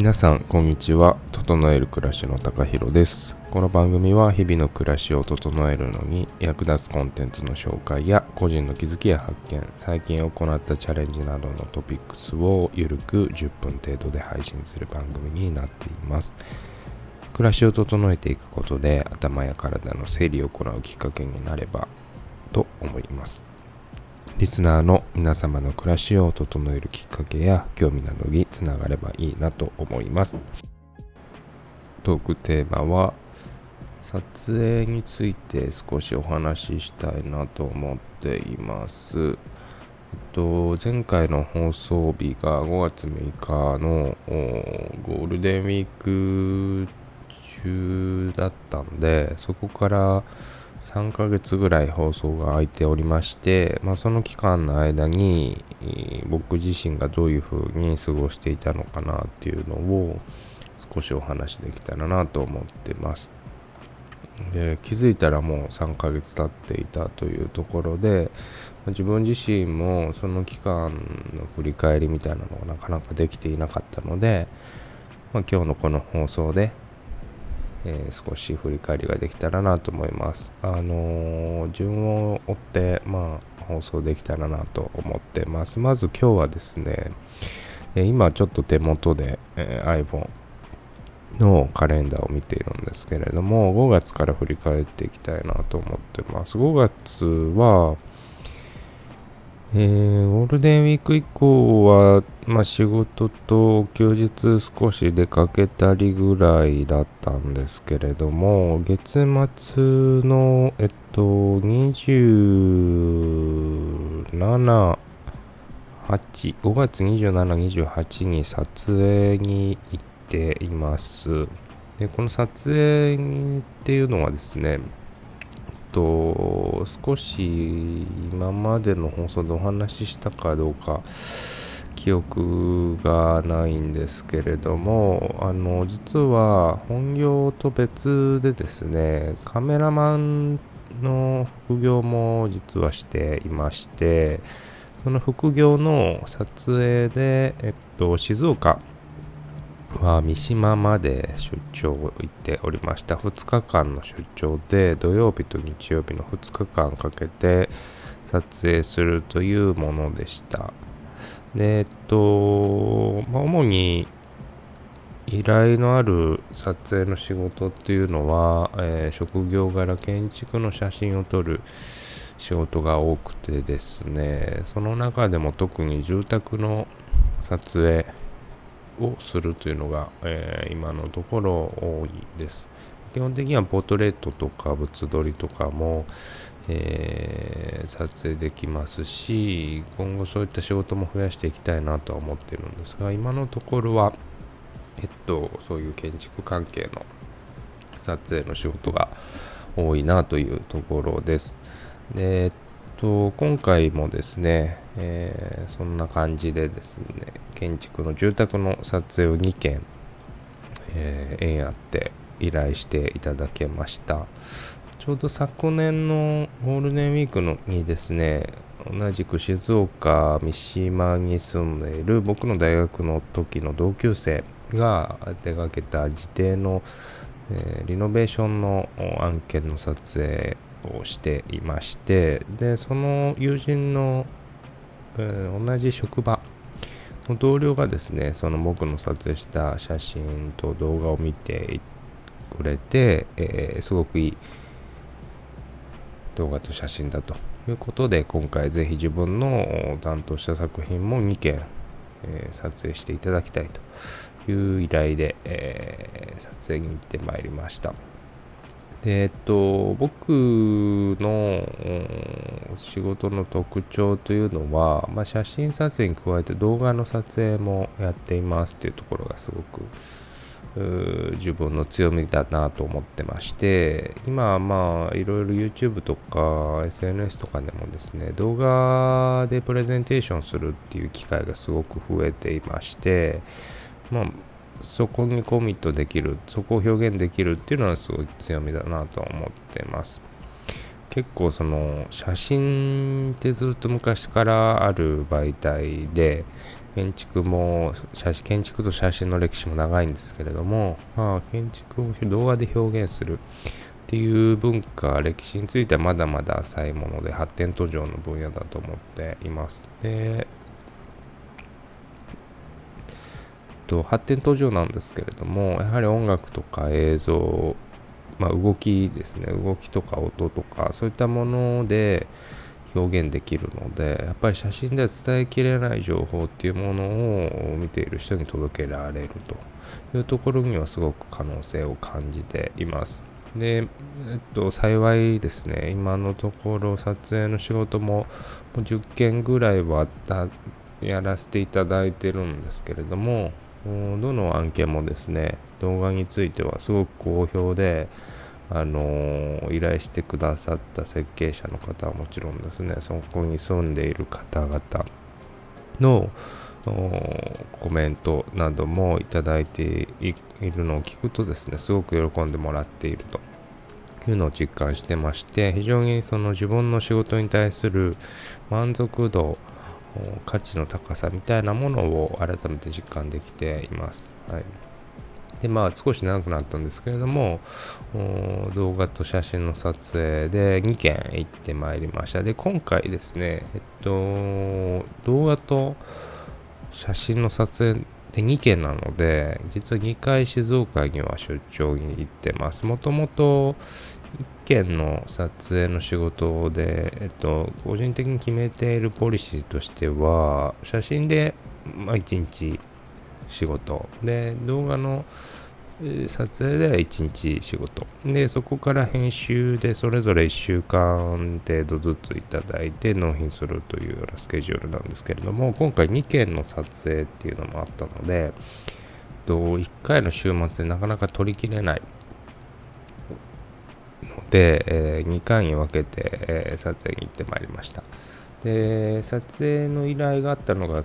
皆さんこんにちは。整える暮らしの高弘です。この番組は日々の暮らしを整えるのに役立つコンテンツの紹介や個人の気づきや発見、最近行ったチャレンジなどのトピックスをゆるく10分程度で配信する番組になっています。暮らしを整えていくことで頭や体の整理を行うきっかけになればと思います。リスナーの皆様の暮らしを整えるきっかけや興味などにつながればいいなと思います。トークテーマは撮影について少しお話ししたいなと思っています。前回の放送日が5月6日のゴールデンウィーク中だったんで、そこから3ヶ月ぐらい放送が空いておりまして、その期間の間に僕自身がどういう風に過ごしていたのかなっていうのを少しお話できたらなと思ってます。で、気づいたらもう3ヶ月経っていたというところで、自分自身もその期間の振り返りみたいなのがなかなかできていなかったので、今日のこの放送で少し振り返りができたらなと思います。順を追って、放送できたらなと思ってます。まず今日はですね、今ちょっと手元で、iPhone のカレンダーを見ているんですけれども、5月から振り返っていきたいなと思ってます。5月は、ゴールデンウィーク以降は、仕事と休日少し出かけたりぐらいだったんですけれども、月末の、5月27、28に撮影に行っています。で、この撮影にっていうのはですね、少し今までの放送でお話ししたかどうか記憶がないんですけれども、実は本業と別でですね、カメラマンの副業も実はしていまして、その副業の撮影で、静岡は三島まで出張を行っておりました。2日間の出張で土曜日と日曜日の2日間かけて撮影するというものでした。で、主に依頼のある撮影の仕事っていうのは、職業柄建築の写真を撮る仕事が多くてですね、その中でも特に住宅の撮影をするというのが、今のところ多いです。基本的にはポートレートとか物撮りとかも、撮影できますし、今後そういった仕事も増やしていきたいなとは思ってるんですが、今のところは、そういう建築関係の撮影の仕事が多いなというところです。で、今回もですね、そんな感じでですね、建築の住宅の撮影を2件、縁あって依頼していただけました。ちょうど昨年のゴールデンウィークのにですね、同じく静岡三島に住んでいる僕の大学の時の同級生が手がけた自邸の、リノベーションの案件の撮影をしていまして、でその友人の、同じ職場の同僚がですね、その僕の撮影した写真と動画を見てくれて、すごくいい動画と写真だということで、今回ぜひ自分の担当した作品も2件、撮影していただきたいという依頼で、撮影に行ってまいりました。で、僕の仕事の特徴というのは、写真撮影に加えて動画の撮影もやっていますっていうところがすごく自分の強みだなと思ってまして、今いろいろ YouTube とか SNS とかでもですね、動画でプレゼンテーションするっていう機会がすごく増えていまして、そこにコミットできる、そこを表現できるっていうのはすごい強みだなと思ってます。結構その写真ってずっと昔からある媒体で、建築と写真の歴史も長いんですけれども、建築を動画で表現するっていう文化、歴史についてはまだまだ浅いもので、発展途上の分野だと思っています。で、発展途上なんですけれども、やはり音楽とか映像、動きですね、動きとか音とかそういったもので表現できるので、やっぱり写真では伝えきれない情報っていうものを見ている人に届けられるというところにはすごく可能性を感じています。で、幸いですね、今のところ撮影の仕事も10件ぐらいはやらせていただいてるんですけれども、どの案件もですね、動画についてはすごく好評で、依頼してくださった設計者の方はもちろんですね、そこに住んでいる方々のコメントなどもいただいているのを聞くとですね、すごく喜んでもらっているというのを実感してまして、非常にその自分の仕事に対する満足度、価値の高さみたいなものを改めて実感できています。はい。で、少し長くなったんですけれども、動画と写真の撮影で2件行ってまいりました。で、今回ですね、動画と写真の撮影で2件なので、実は2回静岡には出張に行ってます。もともと1件の撮影の仕事で、個人的に決めているポリシーとしては、写真で1日仕事で、動画の撮影で1日仕事で、そこから編集でそれぞれ1週間程度ずついただいて納品するというようなスケジュールなんですけれども、今回2件の撮影っていうのもあったので、1回の週末でなかなか取りきれないので、2回に分けて、撮影に行ってまいりました。で、撮影の依頼があったのが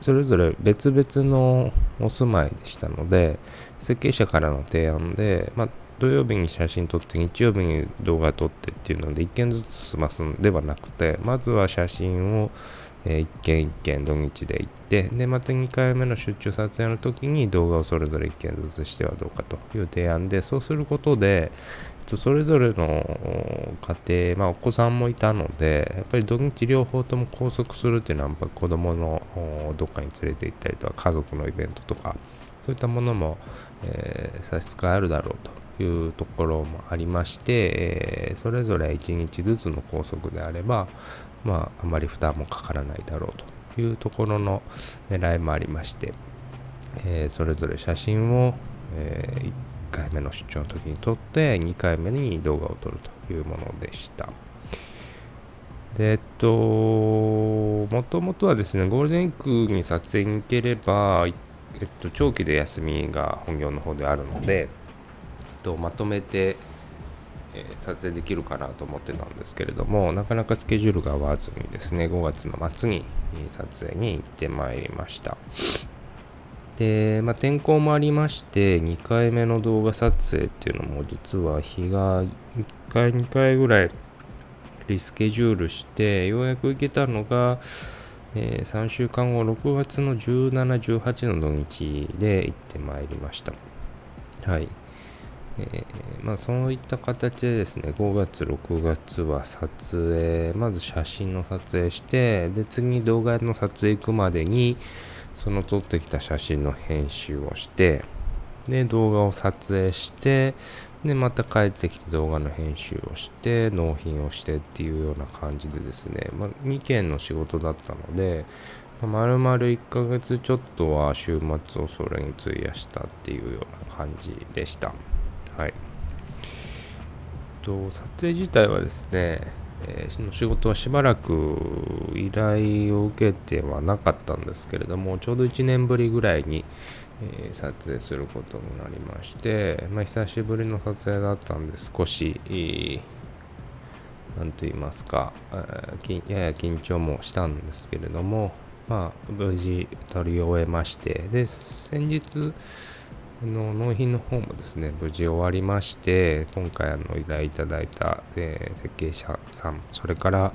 それぞれ別々のお住まいでしたので、設計者からの提案で、土曜日に写真撮って日曜日に動画撮ってっていうので1件ずつ済ますのではなくて、まずは写真を1件1件土日で行って、でまた2回目の出張撮影の時に動画をそれぞれ1件ずつしてはどうかという提案で、そうすることでそれぞれの家庭、お子さんもいたので、やっぱり土日両方とも拘束するっていうのは、子供のどっかに連れて行ったりとか、家族のイベントとかそういったものも、差し支えあるだろうというところもありまして、それぞれ1日ずつの拘束であれば、あまり負担もかからないだろうというところの狙いもありまして、それぞれ写真を、1回目の出張の時に撮って、2回目に動画を撮るというものでした。で、もともとはですね、ゴールデンウィークに撮影に行ければ、長期で休みが本業の方であるので、まとめて撮影できるかなと思ってたんですけれども、なかなかスケジュールが合わずにですね、5月の末に撮影に行ってまいりました。で、天候もありまして、2回目の動画撮影っていうのも、実は日が1回2回ぐらいリスケジュールして、ようやく行けたのが、3週間後、6月の17、18の土日で行ってまいりました。はい。そういった形でですね、5月6月は撮影、まず写真の撮影して、で次に動画の撮影行くまでにその撮ってきた写真の編集をして、で動画を撮影して、でまた帰ってきて動画の編集をして納品をしてっていうような感じでですね、2件の仕事だったので、丸々1ヶ月ちょっとは週末をそれに費やしたっていうような感じでした。はい。撮影自体はですね、仕事はしばらく依頼を受けてはなかったんですけれども、ちょうど1年ぶりぐらいに、撮影することになりまして、久しぶりの撮影だったんで、少し何と言いますか、やや緊張もしたんですけれども、無事撮り終えまして、で先日納品の方もですね、無事終わりまして、今回依頼いただいた、設計者さん、それから、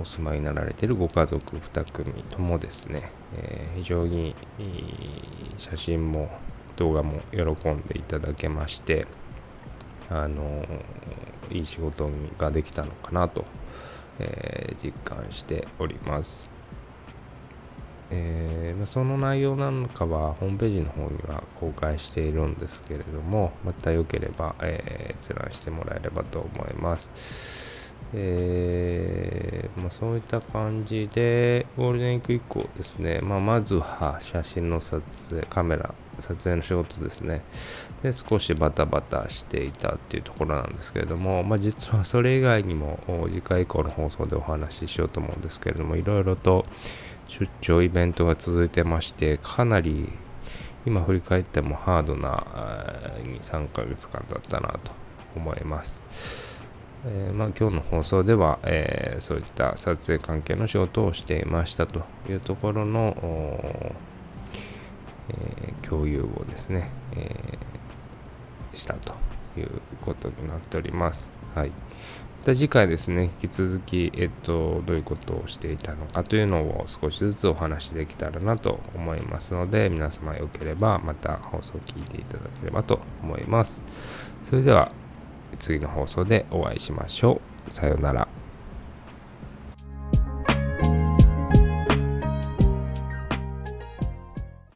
お住まいになられているご家族2組ともですね、非常に写真も動画も喜んでいただけまして、いい仕事ができたのかなと、実感しております。その内容なんかはホームページの方には公開しているんですけれども、またよければ、閲覧してもらえればと思います。そういった感じでゴールデンウィーク以降ですね、まずは写真の撮影、カメラ撮影の仕事ですねで少しバタバタしていたっていうところなんですけれども、実はそれ以外にも次回以降の放送でお話ししようと思うんですけれども、いろいろと出張イベントが続いてまして、かなり今振り返ってもハードな 2,3 ヶ月間だったなと思います。今日の放送では、そういった撮影関係の仕事をしていましたというところの、共有をですね、したということになっております。はい。次回ですね、引き続き、どういうことをしていたのかというのを少しずつお話しできたらなと思いますので、皆様よければまた放送を聞いていただければと思います。それでは次の放送でお会いしましょう。さようなら。